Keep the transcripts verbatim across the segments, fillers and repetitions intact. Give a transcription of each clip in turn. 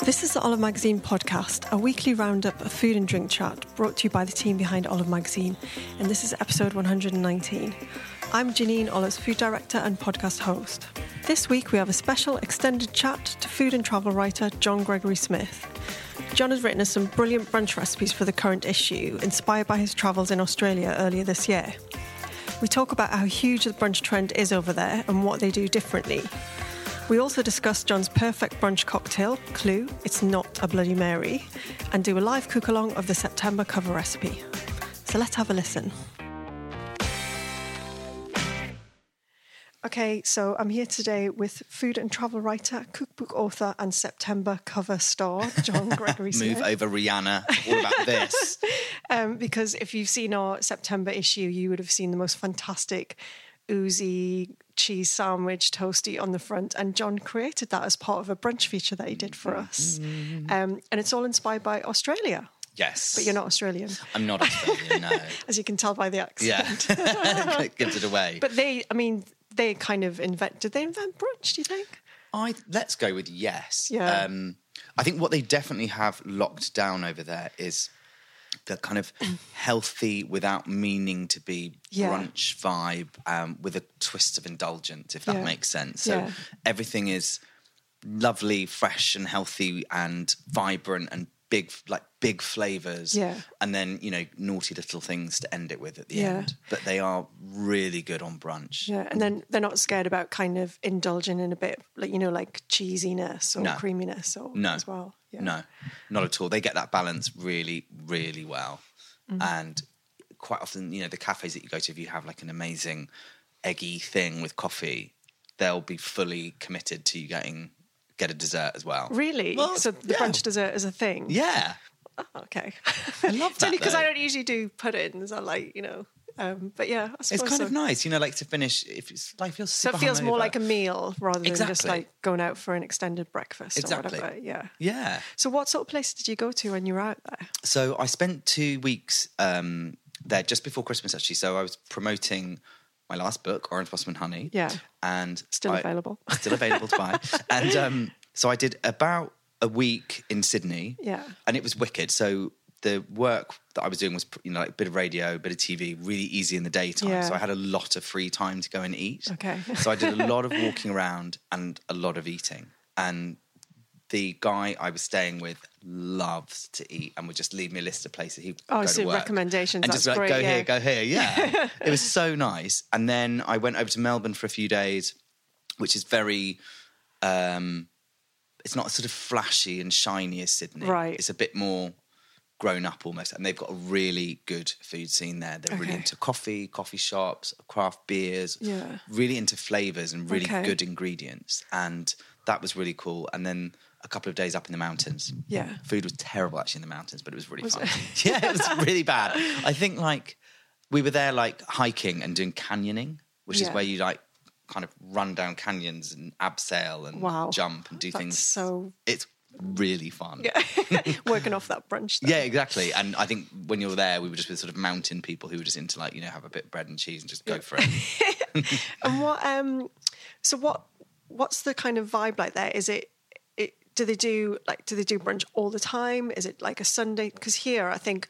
This is the Olive Magazine podcast, a weekly roundup of food and drink chat brought to you by the team behind Olive Magazine, and this is episode one hundred nineteen. I'm Janine, Olive's food director and podcast host. This week we have a special extended chat to food and travel writer John Gregory Smith. John has written us some brilliant brunch recipes for the current issue, inspired by his travels in Australia earlier this year. We talk about how huge the brunch trend is over there and what they do differently. We also discuss John's perfect brunch cocktail, Clue, it's not a Bloody Mary, and do a live cook-along of the September cover recipe. So let's have a listen. Okay, so I'm here today with food and travel writer, cookbook author and September cover star, John Gregory Smith. Move over, Rihanna, all about this. um, because if you've seen our September issue, you would have seen the most fantastic, oozy cheese sandwich toasty on the front, and John created that as part of a brunch feature that he did for us, um, and it's all inspired by Australia. Yes, but you're not Australian. I'm not Australian, no. As you can tell by the accent. Yeah, it gives it away. But they, I mean, they kind of invent. Did they invent brunch? Do you think? I let's go with yes. Yeah. Um, I think what they definitely have locked down over there is the kind of healthy, without meaning to be, yeah, brunch vibe, um, with a twist of indulgence, if that, yeah, makes sense. So yeah, everything is lovely, fresh and healthy and vibrant and big, like big flavours. Yeah. And then, you know, naughty little things to end it with at the, yeah, end. But they are really good on brunch. Yeah, and then they're not scared about kind of indulging in a bit, like, you know, like cheesiness or, no, creaminess or, no, as well. Yeah. No, not at all. They get that balance really, really well. Mm-hmm. And quite often, you know, the cafes that you go to, if you have like an amazing eggy thing with coffee, they'll be fully committed to you getting get a dessert as well. Really? Well, so the, yeah, brunch dessert is a thing? Yeah. Oh, okay. I love that. Because I don't usually do puddings. I like, you know... Um, but yeah, I suppose it's kind so. of nice, you know, like to finish. If it's like feels so, it feels more over. Like a meal rather than, exactly, just like going out for an extended breakfast, exactly, or whatever. Yeah, yeah. So, what sort of place did you go to when you were out there? So, I spent two weeks um, there just before Christmas, actually. So, I was promoting my last book, Orange Blossom Honey. Yeah, and still I, available, still available to buy. And um, so, I did about a week in Sydney. Yeah, and it was wicked. So. The work that I was doing was, you know, like a bit of radio, a bit of T V, really easy in the daytime. Yeah. So I had a lot of free time to go and eat. Okay. So I did a lot of walking around and a lot of eating. And the guy I was staying with loves to eat and would just leave me a list of places he would oh, go so to work. Oh, so recommendations, and that's just like, great, go yeah. here, go here, yeah. It was so nice. And then I went over to Melbourne for a few days, which is very... Um, it's not sort of flashy and shiny as Sydney. Right. It's a bit more... grown up almost, and they've got a really good food scene there. They're okay. really into coffee, coffee shops, craft beers, yeah. really into flavours and really okay. good ingredients. And that was really cool. And then a couple of days up in the mountains. Yeah. Food was terrible actually in the mountains, but it was really was fun. It? Yeah, it was really bad. I think like we were there like hiking and doing canyoning, which yeah. is where you like kind of run down canyons and abseil and wow. jump and do That's things. So it's really fun. Yeah. Working off that brunch though. Yeah, exactly. And I think when you're there, we were just with sort of mountain people who were just into like, you know, have a bit of bread and cheese and just go yeah. for it. And what, um, so what, what's the kind of vibe like there? Is it, it, do they do like, do they do brunch all the time? Is it like a Sunday? Because here I think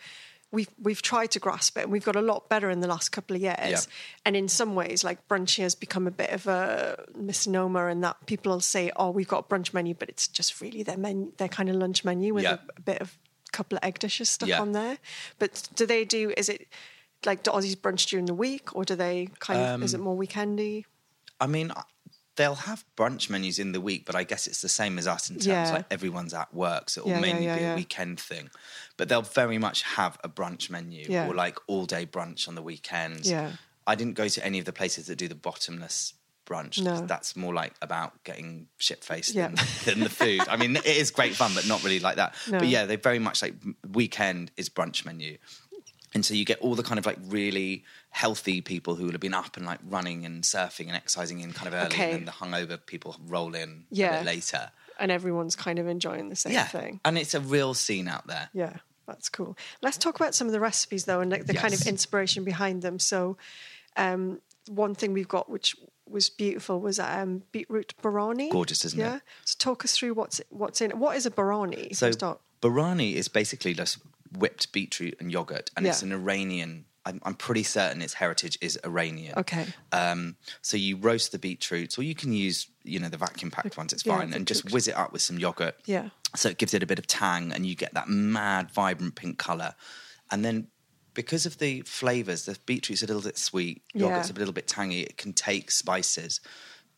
we've, we've tried to grasp it and we've got a lot better in the last couple of years. Yeah. And in some ways, like brunch here has become a bit of a misnomer in that people will say, oh, we've got a brunch menu, but it's just really their menu, their kind of lunch menu with yeah. a, a bit of a couple of egg dishes stuff yeah. on there. But do they do, is it like, do Aussies brunch during the week or do they kind um, of, is it more weekendy? I mean, they'll have brunch menus in the week, but I guess it's the same as us in terms yeah. like everyone's at work, so it'll yeah, mainly yeah, yeah, be a yeah. weekend thing. But they'll very much have a brunch menu yeah. or like all-day brunch on the weekends. Yeah. I didn't go to any of the places that do the bottomless brunch. No. That's more like about getting shit-faced yeah. than, than the food. I mean, it is great fun, but not really like that. No. But yeah, they very much like weekend is brunch menu. And so you get all the kind of like really healthy people who will have been up and like running and surfing and exercising in kind of early, okay. and then the hungover people roll in yeah. a bit later. And everyone's kind of enjoying the same yeah. thing. And it's a real scene out there. Yeah, that's cool. Let's talk about some of the recipes though, and like the yes. kind of inspiration behind them. So um, one thing we've got which was beautiful was um, beetroot biryani. Gorgeous, isn't yeah? it? Yeah. So talk us through what's what's in it. What is a biryani? So biryani is basically just whipped beetroot and yogurt, and yeah. it's an Iranian. I'm, I'm pretty certain its heritage is Iranian. Okay. Um, so you roast the beetroots, or you can use, you know, the vacuum-packed ones, it's yeah, fine, and just whiz it up with some yogurt. Yeah. So it gives it a bit of tang, and you get that mad, vibrant pink colour. And then because of the flavours, the beetroot's a little bit sweet, yogurt's yeah. a little bit tangy, it can take spices.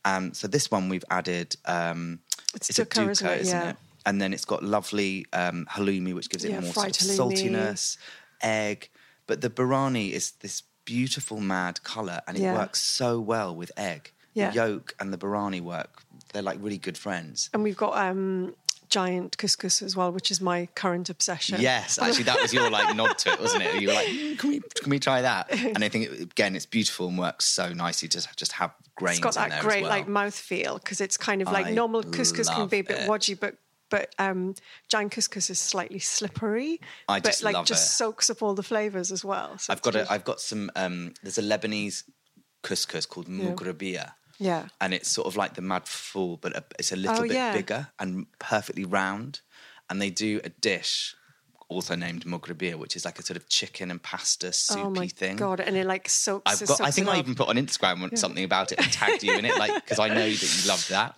Um, so this one we've added, um, it's, it's a dukkah, isn't it? Isn't yeah. it? And then it's got lovely um, halloumi, which gives it yeah, more sort of saltiness, egg. But the biryani is this beautiful, mad colour, and it yeah. works so well with egg. Yeah. The yolk and the biryani work. They're like really good friends. And we've got um, giant couscous as well, which is my current obsession. Yes, actually, that was your like nod to it, wasn't it? You were like, mm, can we can we try that? And I think, it, again, it's beautiful and works so nicely to just have grains in there as well. It's got that great well. like mouthfeel, because it's kind of like I normal couscous can be a bit it. Wodgy, but... But um, giant couscous is slightly slippery, I but just like love just it. Soaks up all the flavours as well. So I've got a, I've got some. Um, there's a Lebanese couscous called yeah. mugrabiya, yeah, and it's sort of like the madful, but a, it's a little oh, bit yeah. bigger and perfectly round. And they do a dish also named mugrabiya, which is like a sort of chicken and pasta soupy oh my thing. God, and it like soaks. I've got. Soaks I think I even put on Instagram yeah. something about it and tagged you in it, like because I know that you loved that.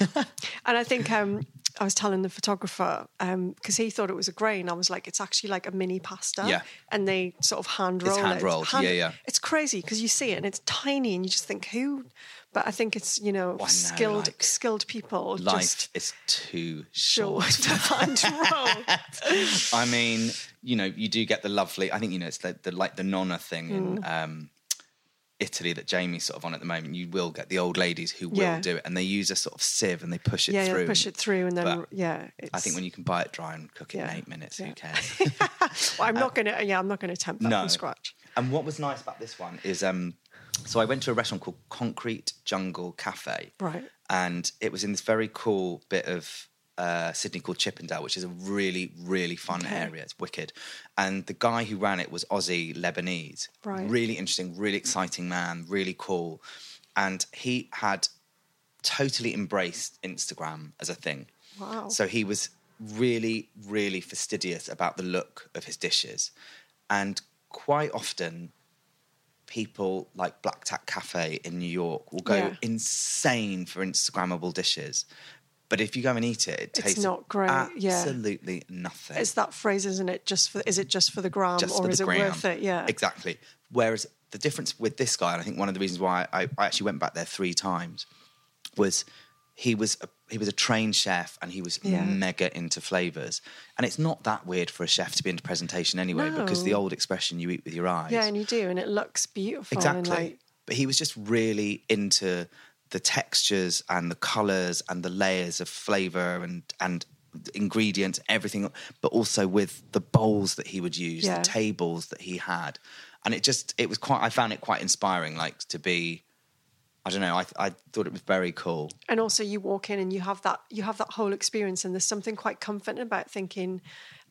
Love it, and I think. Um, I was telling the photographer um, because he thought it was a grain. I was like, it's actually like a mini pasta, yeah. and they sort of hand roll it. It's hand rolled, hand- yeah, yeah. It's crazy because you see it and it's tiny, and you just think who. But I think it's, you know, well, skilled, know, like, skilled people. Life just is too short to find roll. I mean, you know, you do get the lovely. I think you know it's the, the like the nonna thing mm. in um, Italy that Jamie's sort of on at the moment. You will get the old ladies who will yeah. do it, and they use a sort of sieve and they push it yeah, through. Yeah, push it through, and then but yeah. It's, I think when you can buy it dry and cook it yeah, in eight minutes, yeah. who cares? well, I'm um, not gonna. Yeah, I'm not gonna attempt that no. from scratch. And what was nice about this one is, um, so I went to a restaurant called Concrete Jungle Cafe, right? And it was in this very cool bit of uh, Sydney called Chippendale, which is a really, really fun okay. area. It's wicked. And the guy who ran it was Aussie Lebanese. Right. Really interesting, really exciting man, really cool. And he had totally embraced Instagram as a thing. Wow. So he was really, really fastidious about the look of his dishes. And quite often people like Black Tap Cafe in New York will go yeah. insane for Instagrammable dishes. But if you go and eat it, it tastes it's not great. Absolutely yeah. nothing. It's that phrase, isn't it? Just for is it just for the gram, just or is gram. It worth it? Yeah, exactly. Whereas the difference with this guy, and I think one of the reasons why I, I actually went back there three times, was he was a, he was a trained chef and he was yeah. mega into flavours. And it's not that weird for a chef to be into presentation anyway, no. because the old expression, you eat with your eyes. Yeah, and you do, and it looks beautiful. Exactly. And like... But he was just really into the textures and the colours and the layers of flavour and, and ingredients, everything, but also with the bowls that he would use, yeah. the tables that he had. And it just, it was quite, I found it quite inspiring, like to be, I don't know, I, I thought it was very cool. And also you walk in and you have that, you have that whole experience, and there's something quite comforting about thinking,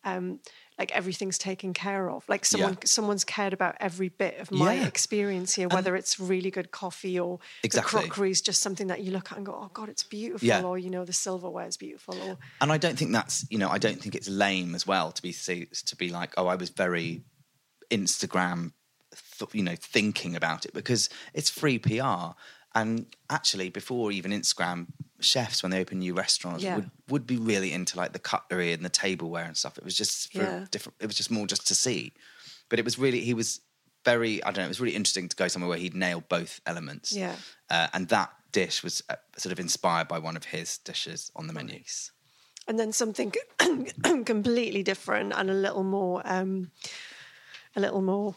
um, like everything's taken care of. Like someone, yeah. someone's cared about every bit of my yeah. experience here, whether and it's really good coffee or exactly. the crockery is just something that you look at and go, oh God, it's beautiful. Yeah. Or, you know, the silverware is beautiful. Or, and I don't think that's, you know, I don't think it's lame as well to be to be like, oh, I was very Instagram, th- you know, thinking about it, because it's free P R. And actually, before even Instagram, chefs, when they open new restaurants, yeah. would, would be really into like the cutlery and the tableware and stuff. It was just for yeah. different. It was just more just to see. But it was really, he was very, I don't know, it was really interesting to go somewhere where he'd nailed both elements. Yeah. Uh, and that dish was uh, sort of inspired by one of his dishes on the menu. And then something completely different and a little more, um, a little more...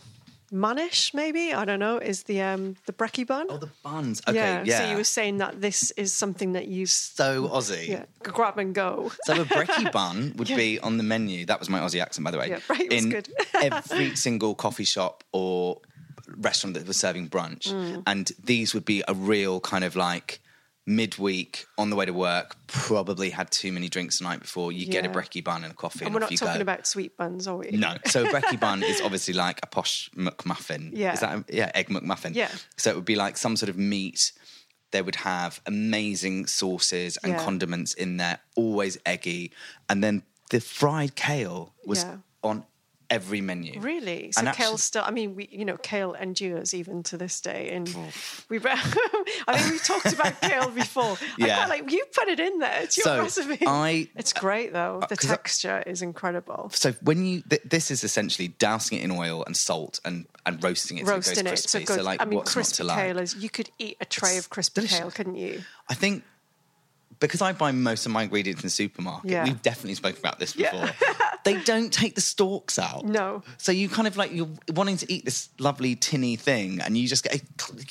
Manish, maybe, I don't know, is the um, the brekkie bun. Oh, the buns. Okay, yeah. yeah. So you were saying that this is something that you... So Aussie. Yeah, grab and go. So a brekkie bun would yeah. be on the menu. That was my Aussie accent, by the way. Yeah, right, it was in good. every single coffee shop or restaurant that was serving brunch. Mm. And these would be a real kind of like... midweek, on the way to work, probably had too many drinks the night before. You yeah. get a brekkie bun and a coffee, and, and we're not you talking go. about sweet buns, are we? No. So a brekkie bun is obviously like a posh McMuffin. Yeah. Is that a, yeah, egg McMuffin. Yeah. So it would be like some sort of meat. They would have amazing sauces and yeah. condiments in there, always eggy. And then the fried kale was yeah. on every menu. Really? So and kale actually, still, I mean, we, you know, kale endures even to this day. And we've, I mean, we've talked about kale before. Yeah. I quite like, you put it in there. It's your so recipe. I, it's great though. The texture I, is incredible. So when you, th- this is essentially dousing it in oil and salt and, and roasting it. Roasting so it goes crispy. It. So, so like I mean, what's not to like? Crispy kale is, you could eat a tray it's of crispy delicious. kale, couldn't you? I think, because I buy most of my ingredients in the supermarket, yeah. we've definitely spoken about this before. Yeah. They don't take the stalks out. No. So you kind of like, you're wanting to eat this lovely tinny thing and you just get a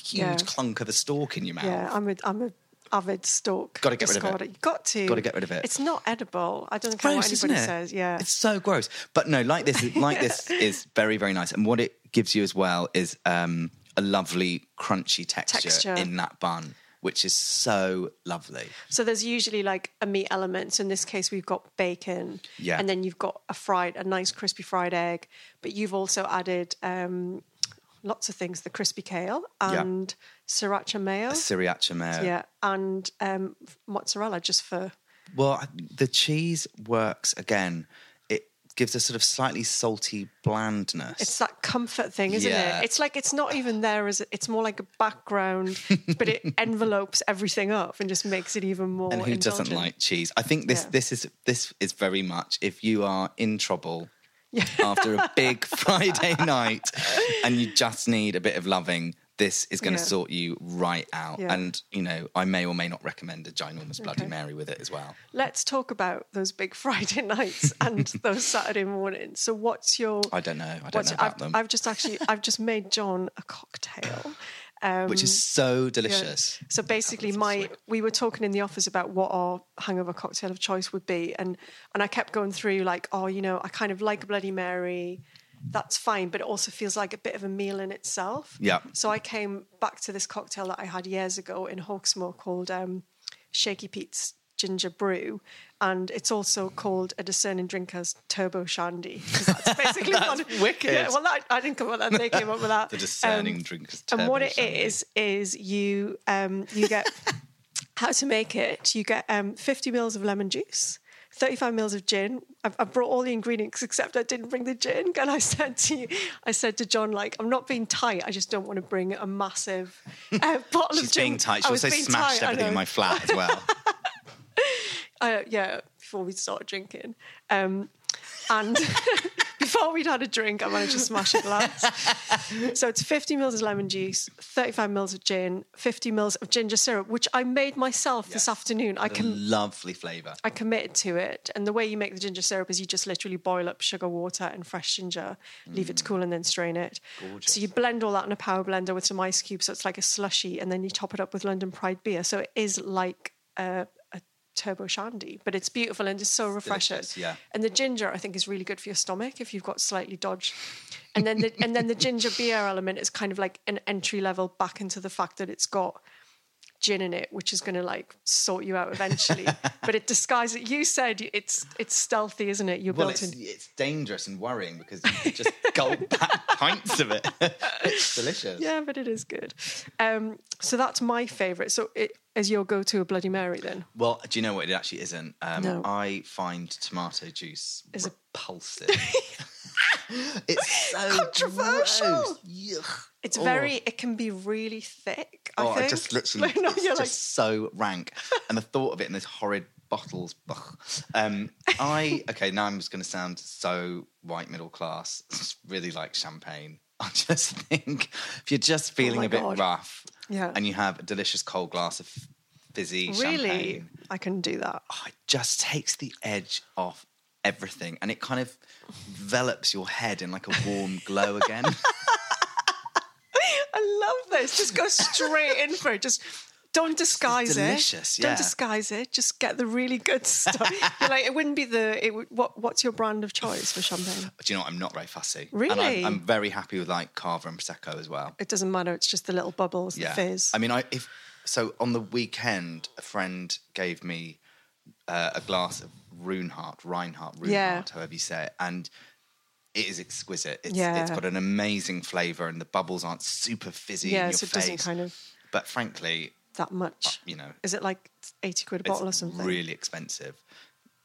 huge yeah. clunk of the stalk in your mouth. Yeah, I'm a, I'm a avid stalk. Got to get discard. rid of it. You've got to. Got to get rid of it. It's not edible. I don't it's care gross, what anybody says. Yeah. It's so gross. But no, like this, like yeah. this is very, very nice. And what it gives you as well is um, a lovely crunchy texture, texture in that bun, which is so lovely. So there's usually like a meat element. So in this case, we've got bacon. Yeah. And then you've got a fried, a nice crispy fried egg. But you've also added um, lots of things, the crispy kale and yeah. sriracha mayo. A sriracha mayo. Yeah, and um, mozzarella just for... Well, the cheese works again. Gives a sort of slightly salty blandness. It's that comfort thing, isn't yeah. it? It's like it's not even there, is it? It's more like a background, but it envelopes everything up and just makes it even more. And who indulgent. doesn't like cheese? I think this yeah. this is this is very much if you are in trouble yeah. after a big Friday night and you just need a bit of loving. This is going yeah. to sort you right out. Yeah. And, you know, I may or may not recommend a ginormous okay. Bloody Mary with it as well. Let's talk about those big Friday nights and those Saturday mornings. So what's your... I don't know. I don't know about I've, them. I've just actually... I've just made John a cocktail. Um, Which is so delicious. Yeah. So basically, my we were talking in the office about what our hangover cocktail of choice would be. And, and I kept going through like, oh, you know, I kind of like a Bloody Mary... That's fine, but it also feels like a bit of a meal in itself. Yeah. So I came back to this cocktail that I had years ago in Hawksmoor called um, Shaky Pete's Ginger Brew, and it's also called a discerning drinker's turbo shandy. That's basically that's one, wicked. Yeah, well, that, I didn't come up with that; they came up with that. The discerning um, drinker's turbo. And what it shandy. is is you um, you get how to make it. You get um, fifty mils of lemon juice. thirty-five mils of gin. I've, I've brought all the ingredients except I didn't bring the gin. And I said to you, I said to John, like, I'm not being tight. I just don't want to bring a massive uh, bottle She's of gin. Being tight. She I also smashed tight, everything in my flat as well. uh, yeah, before we started drinking. Um, and before we'd had a drink, I managed to smash a glass. So it's fifty mils of lemon juice, thirty-five mils of gin, fifty mils of ginger syrup, which I made myself yes. this afternoon. What I can lovely flavour. I committed to it. And the way you make the ginger syrup is you just literally boil up sugar, water and fresh ginger, mm. leave it to cool and then strain it. Gorgeous. So you blend all that in a power blender with some ice cubes. So it's like a slushy, and then you top it up with London Pride beer. So it is like a... turbo shandy, but it's beautiful and it's so refreshing. Delicious, yeah. And the ginger, I think, is really good for your stomach if you've got slightly dodgy. And then the and then the ginger beer element is kind of like an entry level back into the fact that it's got gin in it, which is going to like sort you out eventually. But it disguises it. You said it's it's stealthy, isn't it? You're well, built it's, in... it's dangerous and worrying because you can just gulp back pints of it. It's delicious. Yeah, but it is good. Um, so that's my favourite. So it is your go-to a Bloody Mary then? Well, do you know what? It actually isn't. Um, no. I find tomato juice is repulsive. It... it's so controversial. Gross. It's oh. very, it can be really thick, I oh, think. Oh, just literally, no, it's just like... so rank. And the thought of it in those horrid bottles. Um, I, okay, now I'm just going to sound so white middle class. It's really like champagne. I just think if you're just feeling oh a bit God. rough yeah. and you have a delicious cold glass of fizzy really? champagne. Really? I can do that. Oh, it just takes the edge off everything and it kind of envelops your head in like a warm glow again. I love this. Just go straight in for it. Just don't disguise it. Delicious, yeah. Don't disguise it. Just get the really good stuff. You're like, it wouldn't be the... It would, what, what's your brand of choice for champagne? Do you know what? I'm not very fussy. Really? And I'm, I'm very happy with, like, Carver and Prosecco as well. It doesn't matter. It's just the little bubbles, yeah. the fizz. I mean, I if so on the weekend, a friend gave me uh, a glass of Runehart, Reinhardt, Runehart, yeah. however you say it, and... It is exquisite. It's, yeah. it's got an amazing flavour and the bubbles aren't super fizzy yeah, in your so it face. Doesn't kind of... But frankly... That much. You know... Is it like eighty quid a bottle or something? It's really expensive.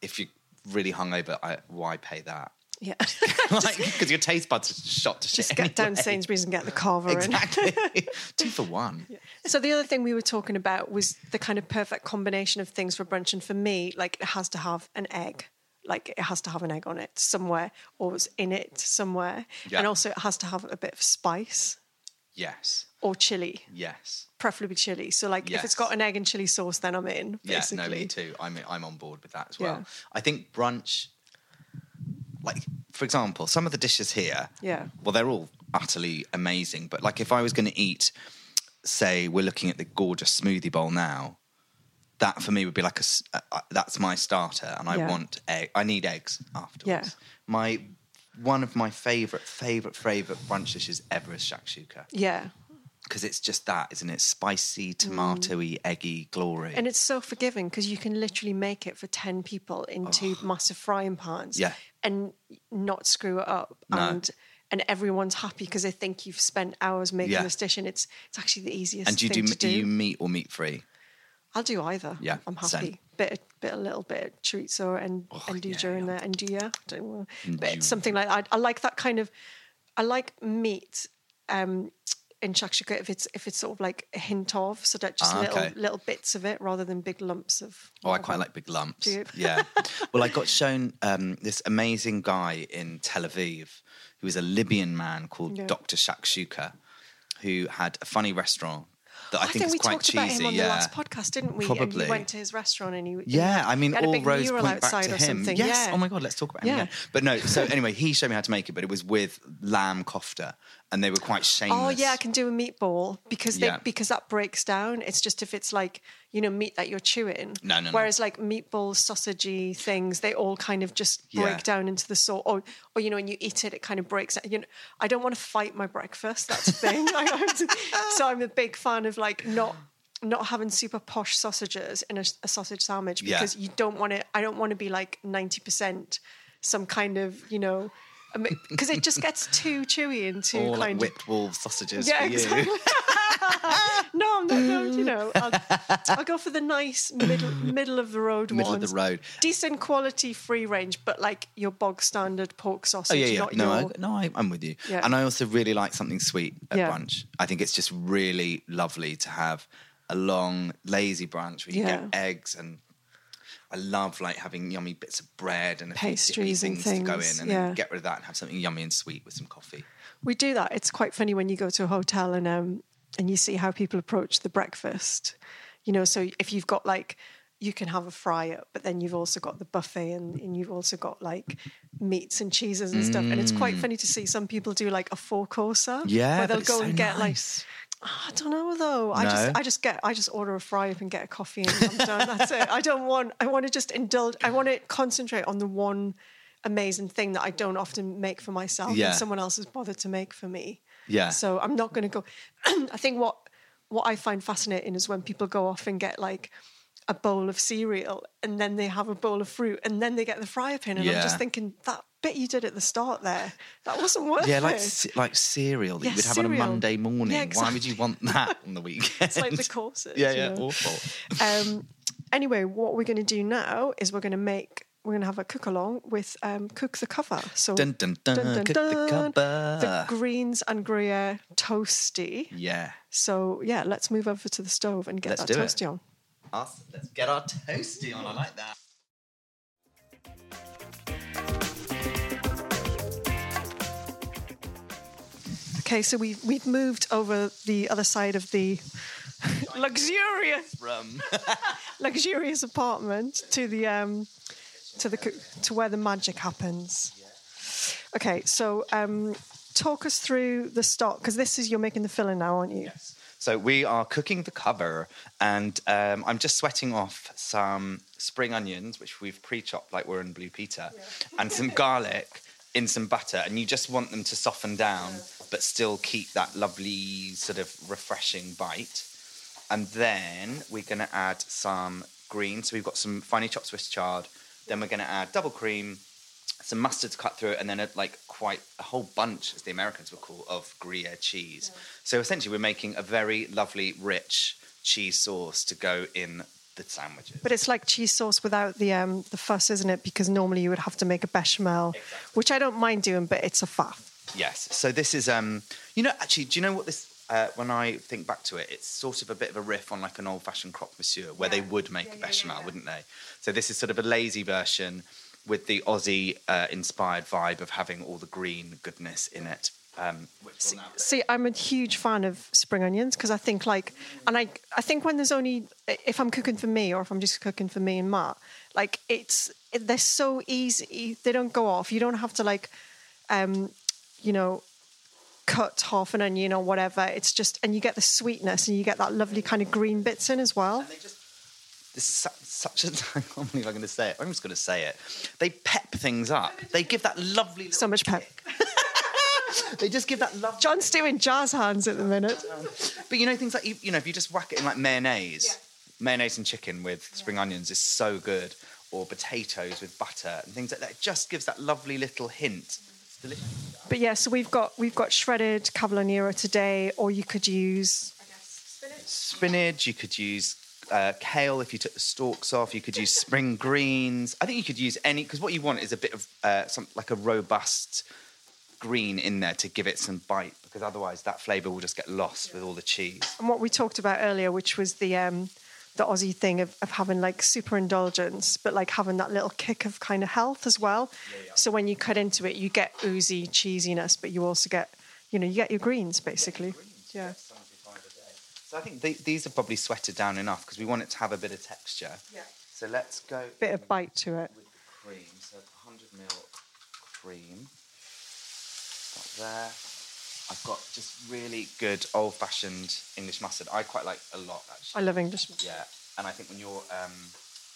If you're really hungover, I, why pay that? Yeah. Because like, your taste buds are shot to shit. Just anyway. Get down to Sainsbury's and get the Carver exactly. in. Exactly. Two for one. Yeah. So the other thing we were talking about was the kind of perfect combination of things for brunch. And for me, like, it has to have an egg. Like, it has to have an egg on it somewhere, or it's in it somewhere. Yeah. And also it has to have a bit of spice. Yes. Or chilli. Yes. Preferably chilli. So, like, yes. if it's got an egg and chilli sauce, then I'm in, basically. Yeah, no, me too. I'm, I'm on board with that as well. Yeah. I think brunch, like, for example, some of the dishes here, yeah. well, they're all utterly amazing. But, like, if I was going to eat, say, we're looking at the gorgeous smoothie bowl now, that for me would be like a, uh, that's my starter, and I yeah. want egg. I need eggs afterwards. Yeah. My one of my favourite, favourite, favourite brunch dishes ever is shakshuka. Yeah, because it's just that, isn't it? Spicy, tomatoey, mm. eggy glory, and it's so forgiving because you can literally make it for ten people in oh. two massive frying pans, yeah. and not screw it up. No. And And everyone's happy because they think you've spent hours making yeah. this dish, and it's it's actually the easiest. And do you thing do, to do you meat or meat free? I'll do either. Yeah, I'm happy. Same. Bit, bit, a little bit of chorizo and oh, andouille yeah, in yeah. there. Andouille, don't know. But something like that. I, I like that kind of. I like meat um, in shakshuka if it's if it's sort of like a hint of, so that just ah, little okay. little bits of it rather than big lumps of. Oh, whatever. I quite like big lumps. Do you? Yeah. Well, I got shown um, this amazing guy in Tel Aviv who is a Libyan man called yeah. Doctor Shakshuka, who had a funny restaurant. That I, I think, think we quite talked cheesy, about him on yeah. the last podcast, didn't we? Probably. And we went to his restaurant and he... Yeah, I mean, all roads point back to him. Yes, yeah. Oh my God, let's talk about him yeah. again. But no, so anyway, he showed me how to make it, but it was with lamb kofta and they were quite shameless. Oh yeah, I can do a meatball because they, yeah. because that breaks down. It's just if it's like, you know, meat that you're chewing. No, no, Whereas no. like meatballs, sausagey things, they all kind of just break yeah. down into the sauce. Or, or, you know, when you eat it, it kind of breaks. You know, I don't want to fight my breakfast. That's a thing. I have to, so I'm a big fan of like not not having super posh sausages in a, a sausage sandwich because yeah. you don't want to, I don't want to be like ninety percent some kind of, you know... Because it just gets too chewy and too or kind like whipped wolf sausages yeah, for you. Exactly. no, I'm not. No, you know, I'll, I'll go for the nice middle middle of the road middle ones. Middle of the road, decent quality, free range, but like your bog standard pork sausage. Oh yeah, yeah. Not no, your... I, no, I, I'm with you. Yeah. And I also really like something sweet at yeah. brunch. I think it's just really lovely to have a long, lazy brunch where you yeah. get eggs and. I love like having yummy bits of bread and pastries and things, things to go in and yeah. then get rid of that and have something yummy and sweet with some coffee. We do that. It's quite funny when you go to a hotel and um and you see how people approach the breakfast. You know, so if you've got like you can have a fry up, but then you've also got the buffet and, and you've also got like meats and cheeses and mm. stuff. And it's quite funny to see some people do like a four courser. Yeah. Where they'll go so and get nice. like I don't know though. No. I just, I just get, I just order a fry up and get a coffee and I'm done. That's it. I don't want. I want to just indulge. I want to concentrate on the one amazing thing that I don't often make for myself yeah. and someone else has bothered to make for me. Yeah. So I'm not going to go. I think what what I find fascinating is when people go off and get like a bowl of cereal and then they have a bowl of fruit and then they get the fry up in and yeah. I'm just thinking that. Bit you did at the start there. That wasn't worth it. Yeah, like like cereal that yeah, you would have cereal. on a Monday morning. Yeah, exactly. Why would you want that on the weekend? It's like the courses. Yeah, yeah, you know? Awful. Um, anyway, what we're going to do now is we're going to make, we're going to have a cook-along with um, Cook the Cover. So dun, dun, dun, dun, dun, cook dun, the cover. The greens and Gruyere toasty. Yeah. So, yeah, let's move over to the stove and get let's that toasty it. on. Us, let's get our toasty on. I like that. Okay, so we've, we've moved over the other side of the luxurious room, luxurious apartment to the um, to the to where the magic happens. Okay, so um, talk us through the stock, because this is, you're making the filling now, aren't you? Yes. So we are cooking the cover, and um, I'm just sweating off some spring onions, which we've pre-chopped like we're in Blue Peter, yeah. and some garlic in some butter, and you just want them to soften down yeah. but still keep that lovely sort of refreshing bite. And then we're going to add some green. So we've got some finely chopped Swiss chard. Then we're going to add double cream, some mustard to cut through it, and then a, like quite a whole bunch, as the Americans would call, of Gruyere cheese. Yeah. So essentially we're making a very lovely, rich cheese sauce to go in the sandwiches. But it's like cheese sauce without the um, the fuss, isn't it? Because normally you would have to make a bechamel, exactly. which I don't mind doing, but it's a faff. Yes. So this is, um, you know, actually, do you know what this... Uh, when I think back to it, it's sort of a bit of a riff on like an old-fashioned croque monsieur where yeah. they would make yeah, a bechamel, yeah, yeah. wouldn't they? So this is sort of a lazy version with the Aussie-inspired uh, vibe of having all the green goodness in it. Um, see, see, I'm a huge fan of spring onions because I think like... And I I think when there's only... If I'm cooking for me or if I'm just cooking for me and Matt, like it's... They're so easy. They don't go off. You don't have to like, um, you know... cut half an onion or whatever. It's just, and you get the sweetness and you get that lovely kind of green bits in as well. And they just, this is such a, I can't believe I'm going to say it. I'm just going to say it. They pep things up. They give that lovely So much pep. They just give that lovely... John's doing jazz hands at the minute. But you know, things like, you, you know, if you just whack it in like mayonnaise, yeah. mayonnaise and chicken with yeah. spring onions is so good, or potatoes with butter and things like that. It just gives that lovely little hint. But yeah, so we've got we've got shredded cavolo nero today, or you could use I guess, spinach. Spinach. You could use uh, kale if you took the stalks off. You could use spring greens. I think you could use any, because what you want is a bit of uh, some like a robust green in there to give it some bite, because otherwise that flavour will just get lost yeah. with all the cheese. And what we talked about earlier, which was the um, the Aussie thing of, of having like super indulgence, but like having that little kick of kind of health as well. Yeah, yeah. So when you cut into it, you get oozy cheesiness, but you also get, you know, you get your greens basically. You your greens. Yeah. So I think they, these are probably sweated down enough because we want it to have a bit of texture. Yeah. So let's go. Bit of bite to it. With the cream, so one hundred milliliters cream. Up there. I've got just really good old-fashioned English mustard. I quite like a lot, actually. I love English mustard. Yeah, and I think when you're um,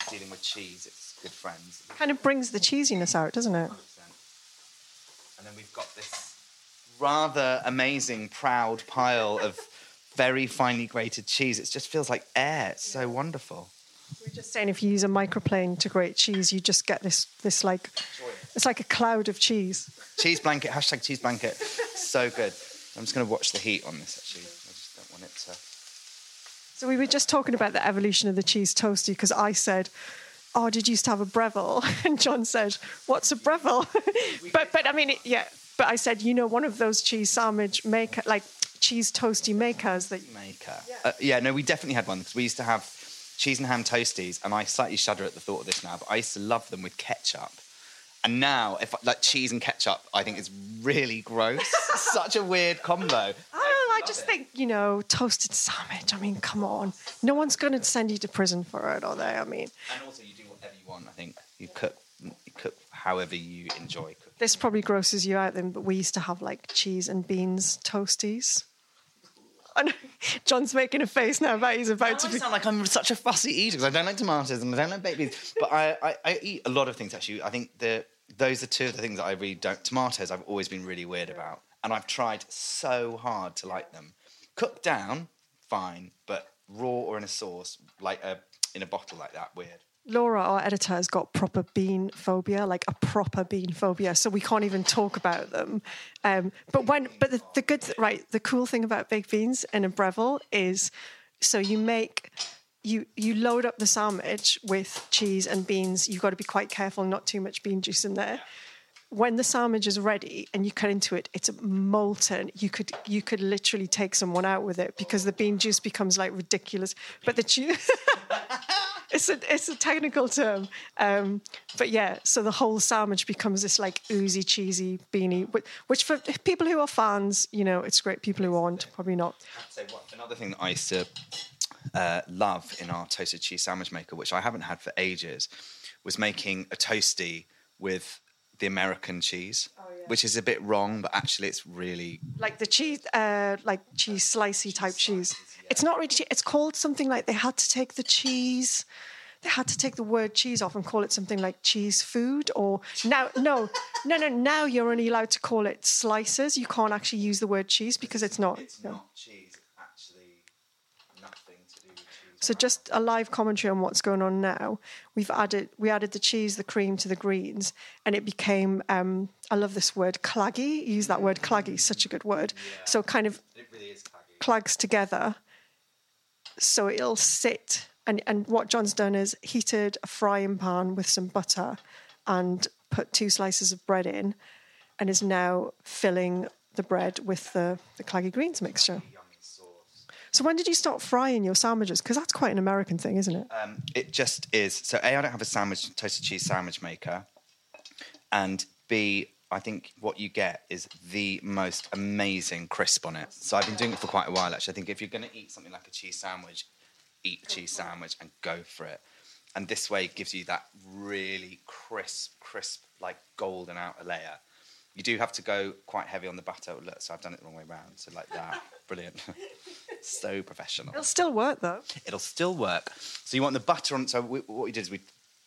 dealing with cheese, it's good friends. Kind of brings the cheesiness out, doesn't it? one hundred percent. And then we've got this rather amazing, proud pile of very finely grated cheese. It just feels like air. It's so wonderful. We're just saying if you use a microplane to grate cheese, you just get this, this like... It's like a cloud of cheese. Cheese blanket, hashtag cheese blanket. So good. I'm just going to watch the heat on this, actually. I just don't want it to... So we were just talking about the evolution of the cheese toasty, because I said, oh, did you used to have a Breville? And John said, what's a Breville? but, but I mean, it, yeah. But I said, you know, one of those cheese sandwich maker, like cheese toasty makers that... Maker. Yeah, uh, yeah no, we definitely had one, because we used to have cheese and ham toasties, and I slightly shudder at the thought of this now, but I used to love them with ketchup. And now, if like cheese and ketchup, I think is really gross. Such a weird combo. I don't know, I just it. think, you know, toasted sandwich. I mean, come on. No one's going to send you to prison for it, are they? I mean... And also, you do whatever you want, I think. You cook you cook however you enjoy cooking. This probably grosses you out then, but we used to have, like, cheese and beans toasties. And John's making a face now about he's about now to... I be... sound like I'm such a fussy eater, because I don't like tomatoes and I don't like baked beans. But I, I, I eat a lot of things, actually. I think the those are two of the things that I really don't... Tomatoes I've always been really weird about. And I've tried so hard to like them. Cooked down, fine. But raw or in a sauce, like a, in a bottle like that, weird. Laura, our editor, has got proper bean phobia, like a proper bean phobia, so we can't even talk about them. Um, but when, but the, the good, th- right, the cool thing about baked beans in a Breville is, so you make, you you load up the sandwich with cheese and beans. You've got to be quite careful, not too much bean juice in there. When the sandwich is ready and you cut into it, it's molten. You could you could literally take someone out with it because the bean juice becomes like ridiculous. But the juice. It's a it's a technical term, um, but yeah. So the whole sandwich becomes this like oozy, cheesy beanie, which for people who are fans, you know, it's great. People who aren't, probably not. So what, another thing that I used to uh, love in our toasted cheese sandwich maker, which I haven't had for ages, was making a toastie with the American cheese, oh, yeah. which is a bit wrong, but actually it's really... Like the cheese, uh, like cheese slicey type cheese. Slices, yeah. It's not really cheese. It's called something like they had to take the cheese... They had to take the word cheese off and call it something like cheese food or... Now, no, no, no, now you're only allowed to call it slices. You can't actually use the word cheese because it's not... It's no. not cheese. It's actually nothing to do with cheese. So just a live commentary on what's going on now. We've added... We added the cheese, the cream to the greens and it became... Um, I love this word, claggy. Use that word, claggy. Such a good word. Yeah. So kind of... It really is claggy. Clags together. So it'll sit... And, and what John's done is heated a frying pan with some butter and put two slices of bread in and is now filling the bread with the, the claggy greens mixture. So when did you start frying your sandwiches? Because that's quite an American thing, isn't it? Um, it just is. So A, I don't have a sandwich, toasted cheese sandwich maker. And B, I think what you get is the most amazing crisp on it. So I've been doing it for quite a while, actually. I think if you're going to eat something like a cheese sandwich... eat the cheese sandwich and go for it. And this way it gives you that really crisp, crisp, like golden outer layer. You do have to go quite heavy on the butter. Look, so I've done it the wrong way around. So like that, brilliant. So professional. It'll still work though. It'll still work. So you want the butter on, so we, what we did is we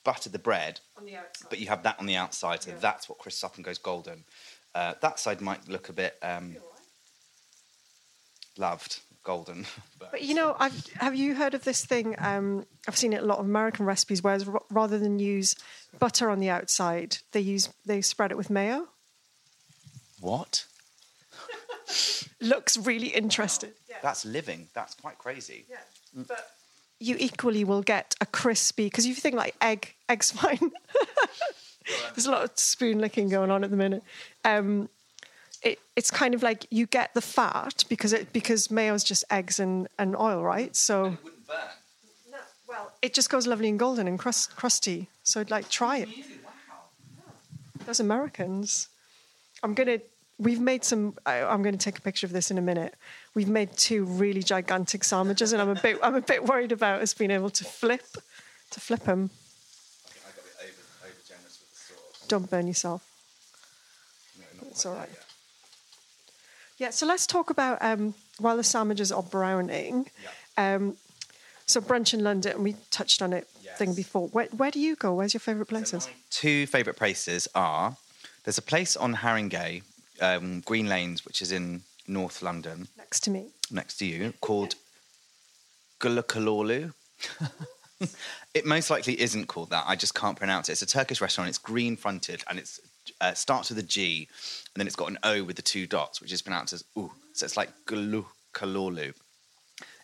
buttered the bread. On the outside. But you have that on the outside, so yeah. That's what crisps up and goes golden. Uh, that side might look a bit um, loved. Golden. But, but you know, I've, have you heard of this thing? Um, I've seen it in a lot of American recipes, where r- rather than use butter on the outside, they use they spread it with mayo. What? Looks really interesting. Wow. Yeah. That's living. That's quite crazy. Yeah, mm. But you equally will get a crispy because you think like egg, egg's fine. There's a lot of spoon licking going on at the minute. Um, It, it's kind of like you get the fat because it because mayo's just eggs and, and oil, right? So and it wouldn't burn. No, well, it just goes lovely and golden and crust, crusty. So like try it. Wow. Those Americans. I'm gonna. We've made some. I, I'm gonna take a picture of this in a minute. We've made two really gigantic sandwiches, and I'm a bit. I'm a bit worried about us being able to flip, to flip them. I think I got a bit over, over generous with the sauce. Don't burn yourself. No, not it's all right. Yet. Yeah, so let's talk about, um, while the sandwiches are browning, yeah. um, so brunch in London, and we touched on it yes. thing before. Where, where do you go? Where's your favourite places? So my two favourite places are, there's a place on Haringey, um, Green Lanes, which is in North London. Next to me. Next to you, called Gülü. It most likely isn't called that. I just can't pronounce it. It's a Turkish restaurant. It's green-fronted, and it's... Uh, starts with a G, and then it's got an O with the two dots, which is pronounced as ooh. So it's like Gülü Kalolu.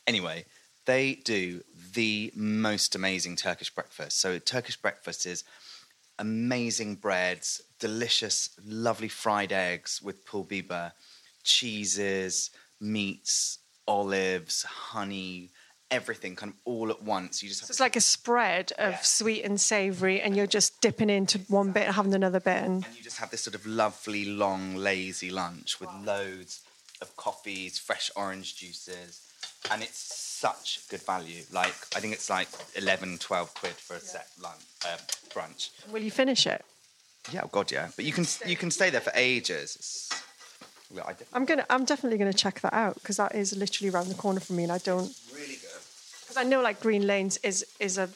Anyway, they do the most amazing Turkish breakfast. So Turkish breakfast is amazing breads, delicious, lovely fried eggs with pul biber, cheeses, meats, olives, honey, everything kind of all at once. You just have so it's to... like a spread of yeah. sweet and savoury, and you're just dipping into one exactly. bit and having another bit. And... and you just have this sort of lovely, long, lazy lunch with wow. loads of coffees, fresh orange juices, and it's such good value. Like, I think it's like eleven, twelve quid for a yeah. set lunch, uh, brunch. Will you finish it? Yeah, oh God, yeah. But you can you can stay there for ages. It's... Well, I I'm gonna. I'm definitely gonna check that out because that is literally around the corner from me, and I don't. It's really good. Because I know, like Green Lanes is is a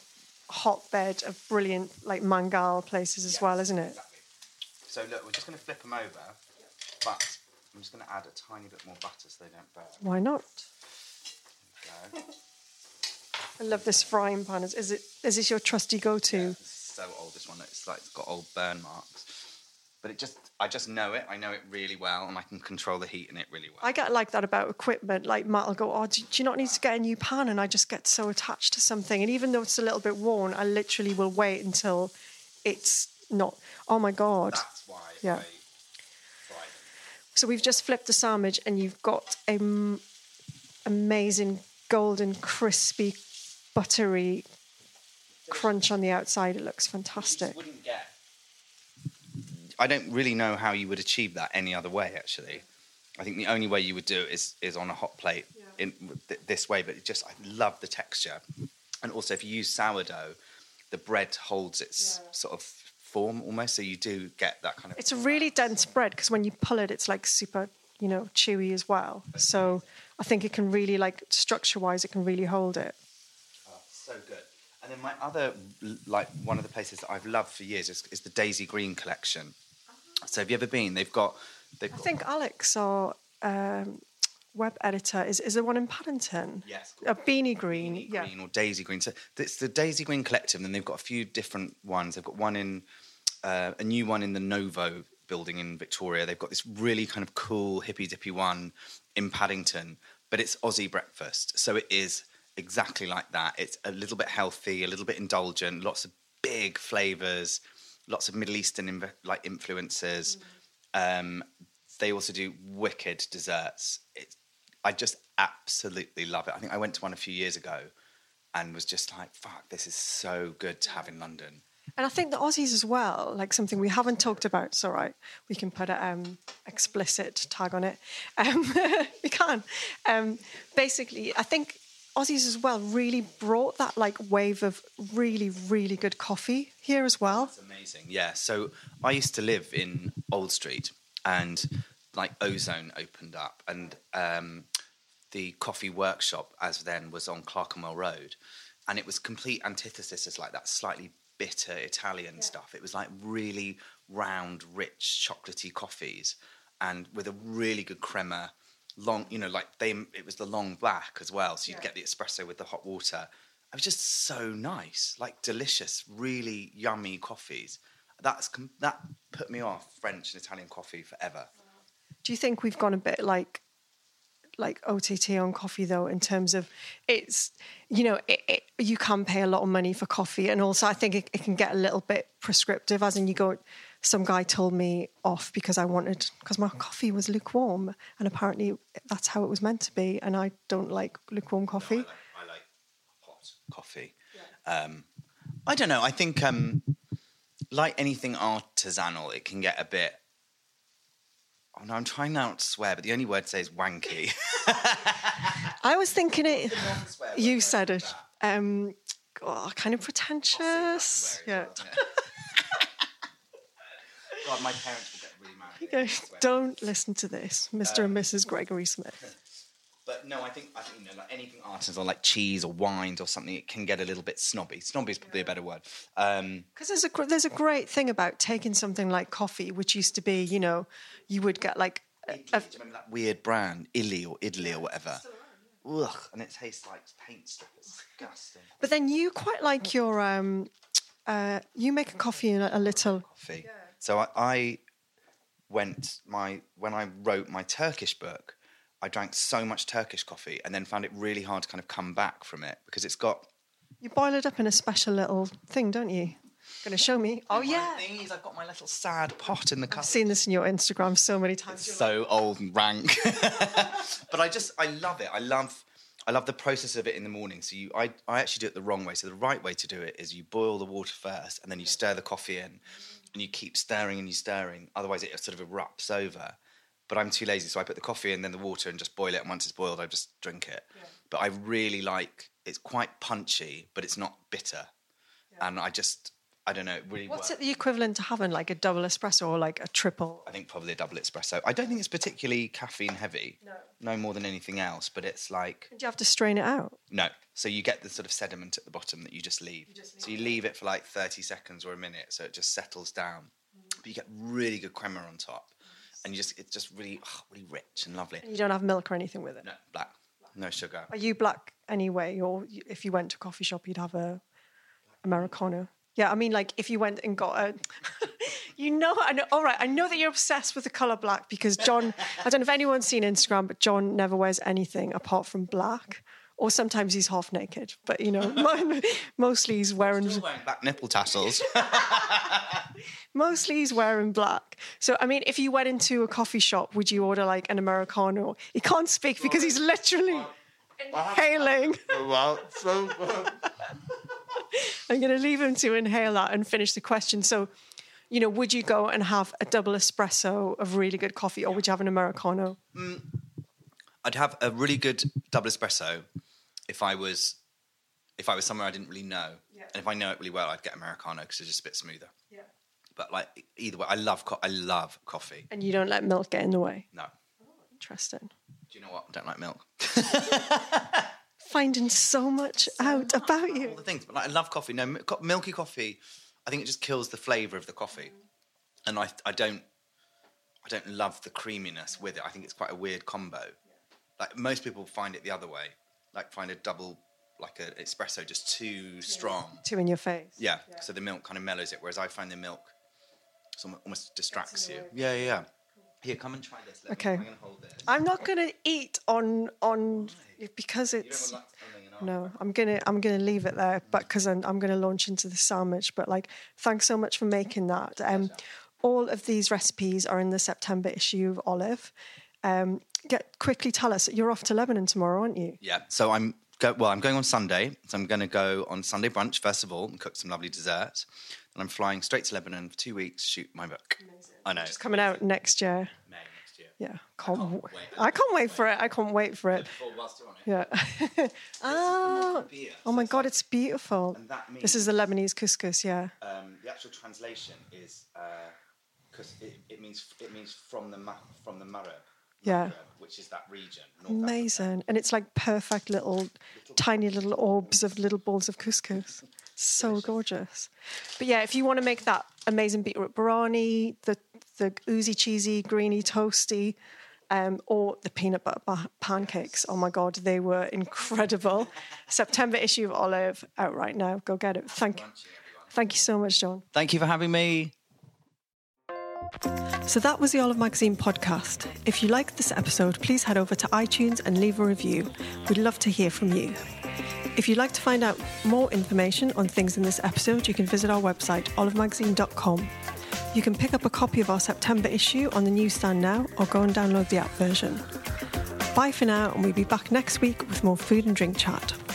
hotbed of brilliant like mangal places as yes, well, isn't it? Exactly. So look, we're just gonna flip them over, but I'm just gonna add a tiny bit more butter so they don't burn. Why not? There we go. I love this frying pan. Is, is it? Is this your trusty go-to? Yeah, it's so old. This one. It's like it's got old burn marks. But it just, I just know it. I know it really well, and I can control the heat in it really well. I get like that about equipment. Like Matt will go, oh, do, do you not need to get a new pan? And I just get so attached to something. And even though it's a little bit worn, I literally will wait until it's not. Oh, my God. That's why yeah. I fry them. So we've just flipped the sandwich, and you've got an amazing golden, crispy, buttery crunch on the outside. It looks fantastic. You wouldn't get. I don't really know how you would achieve that any other way, actually. I think the only way you would do it is, is on a hot plate yeah. in th- this way, but it just, I love the texture. And also, if you use sourdough, the bread holds its yeah. sort of form almost, so you do get that kind of... It's a really dense bread because when you pull it, it's like super, you know, chewy as well. So I think it can really, like, structure-wise, it can really hold it. Oh, so good. And then my other, like, one of the places that I've loved for years is, is the Daisy Green collection. So have you ever been? They've got... They've I got think one. Alex, our um, web editor, is, is there one in Paddington? Yes. A Beanie Green. Beanie yeah. Green or Daisy Green. So it's the Daisy Green Collective, and they've got a few different ones. They've got one in, uh, a new one in the Novo Building in Victoria. They've got this really kind of cool, hippy-dippy one in Paddington, but it's Aussie breakfast. So it is exactly like that. It's a little bit healthy, a little bit indulgent, lots of big flavours, lots of Middle Eastern inv- like influences. Mm. Um, they also do wicked desserts. It's, I just absolutely love it. I think I went to one a few years ago and was just like, fuck, this is so good to have in London. And I think the Aussies as well, like something we haven't talked about, it's all right, we can put an um, explicit tag on it. Um, we can. Um, basically, I think Aussies as well really brought that, like, wave of really, really good coffee here as well. That's amazing, yeah. So I used to live in Old Street and, like, Ozone opened up and um, the coffee workshop as then was on Clerkenwell Road, and it was complete antithesis as, like, that slightly bitter Italian yeah. stuff. It was, like, really round, rich, chocolatey coffees and with a really good crema. Long, you know, like they, it was the long black as well. So you'd yeah. get the espresso with the hot water. It was just so nice, like delicious, really yummy coffees. That's that put me off French and Italian coffee forever. Do you think we've gone a bit like, like O T T on coffee though? In terms of, it's, you know, it, it, you can pay a lot of money for coffee, and also I think it, it can get a little bit prescriptive. As in, you go. Some guy told me off because I wanted, because my coffee was lukewarm, and apparently that's how it was meant to be. And I don't like lukewarm coffee. No, I, like, I like hot coffee. Yeah. Um, I don't know. I think um, like anything artisanal, it can get a bit. Oh no, I'm trying not to swear, but the only word to say is wanky. I was thinking it. You said it. Um, oh, kind of pretentious. Yeah. God, my parents will get really mad. Go, don't listen to this, Mister Um, and Missus Gregory Smith. But no, I think I think you know, like anything artisanal, like cheese or wines or something, it can get a little bit snobby. Snobby is probably yeah. a better word. Because um, there's a there's a great thing about taking something like coffee, which used to be, you know, you would get like a, Idli, a, do you remember that weird brand, Illy or Idli or whatever? Around, yeah. Ugh, and it tastes like paint strip. It's disgusting. But then you quite like your um, uh, you make a coffee in a, a little coffee. Yeah. So I, I went, my when I wrote my Turkish book, I drank so much Turkish coffee and then found it really hard to kind of come back from it because it's got... You boil it up in a special little thing, don't you? Going to show me. Oh, yeah. The thing is, I've got my little sad pot in the cupboard. I've seen this in your Instagram so many times. It's so old and rank. But I just, I love it. I love I love the process of it in the morning. So you, I, I actually do it the wrong way. So the right way to do it is you boil the water first and then you stir the coffee in. And you keep stirring and you stirring, otherwise it sort of erupts over. But I'm too lazy, so I put the coffee in, then the water, and just boil it. And once it's boiled, I just drink it. Yeah. But I really like, it's quite punchy, but it's not bitter. Yeah. And I just, I don't know, it really What's works. It the equivalent to having, like a double espresso or like a triple? I think probably a double espresso. I don't think it's particularly caffeine heavy. No. No more than anything else, but it's like... Do you have to strain it out? No. So you get the sort of sediment at the bottom that you just leave. You just leave so you leave it for like thirty seconds or a minute, so it just settles down. Mm. But you get really good crema on top. Nice. And you just it's just really, oh, really rich and lovely. And you don't have milk or anything with it? No, black. black. No sugar. Are you black anyway? Or if you went to a coffee shop, you'd have a Americano? Yeah, I mean, like, if you went and got a... you know, I know, all right, I know that you're obsessed with the colour black because John... I don't know if anyone's seen Instagram, but John never wears anything apart from black. Or sometimes he's half naked, but, you know, mostly he's wearing... Still wearing black nipple tassels. Mostly he's wearing black. So, I mean, if you went into a coffee shop, would you order, like, an Americano? He can't speak because he's literally inhaling. Well, so... I'm going to leave him to inhale that and finish the question. So, you know, would you go and have a double espresso of really good coffee, or would you have an Americano? Mm, I'd have a really good double espresso if I was if I was somewhere I didn't really know. Yeah. And if I know it really well, I'd get Americano because it's just a bit smoother. Yeah. But like either way, I love co- I love coffee. And you don't let milk get in the way? No. Oh, interesting. Do you know what? I don't like milk. Finding so much so out much about you. All the things, but like, I love coffee. No, milky coffee, I think it just kills the flavour of the coffee. And I I don't I don't love the creaminess with it. I think it's quite a weird combo. Yeah. Like most people find it the other way. Like find a double, like an espresso just too strong. Yeah. Too in your face. Yeah. yeah. So the milk kind of mellows it, whereas I find the milk almost distracts you. Yeah, yeah, yeah. Here, come and try this. Let okay. Me, I'm going to hold this. I'm not going to eat on on Why? Because it's you don't want no. I'm gonna I'm gonna leave it there, but because I'm I'm gonna launch into the sandwich. But like, thanks so much for making that. Um, all of these recipes are in the September issue of Olive. Um, get quickly tell us you're off to Lebanon tomorrow, aren't you? Yeah. So I'm go, well. I'm going on Sunday, so I'm going to go on Sunday brunch first of all and cook some lovely desserts. And I'm flying straight to Lebanon for two weeks, shoot my book. Amazing. I know. It's coming out next year. May next year. Yeah. Can't I, can't w- I can't wait for it. I can't wait for it. Yeah. oh, oh my God, it's beautiful. And that means this is the Lebanese couscous, yeah. Um, the actual translation is, because uh, it, it means it means from the ma- from the Marib, yeah. which is that region. North Amazing. Africa. And it's like perfect little, little tiny little orbs of little balls of couscous. So delicious. Gorgeous. But yeah, if you want to make that amazing beetroot biryani, the the oozy cheesy, greeny, toasty, um, or the peanut butter ba- pancakes, oh my God, they were incredible. September issue of Olive out right now. Go get it. Thank you. Thank you so much, John. Thank you for having me. So that was the Olive Magazine podcast. If you liked this episode, please head over to iTunes and leave a review. We'd love to hear from you. If you'd like to find out more information on things in this episode, you can visit our website, olive magazine dot com. You can pick up a copy of our September issue on the newsstand now or go and download the app version. Bye for now, and we'll be back next week with more food and drink chat.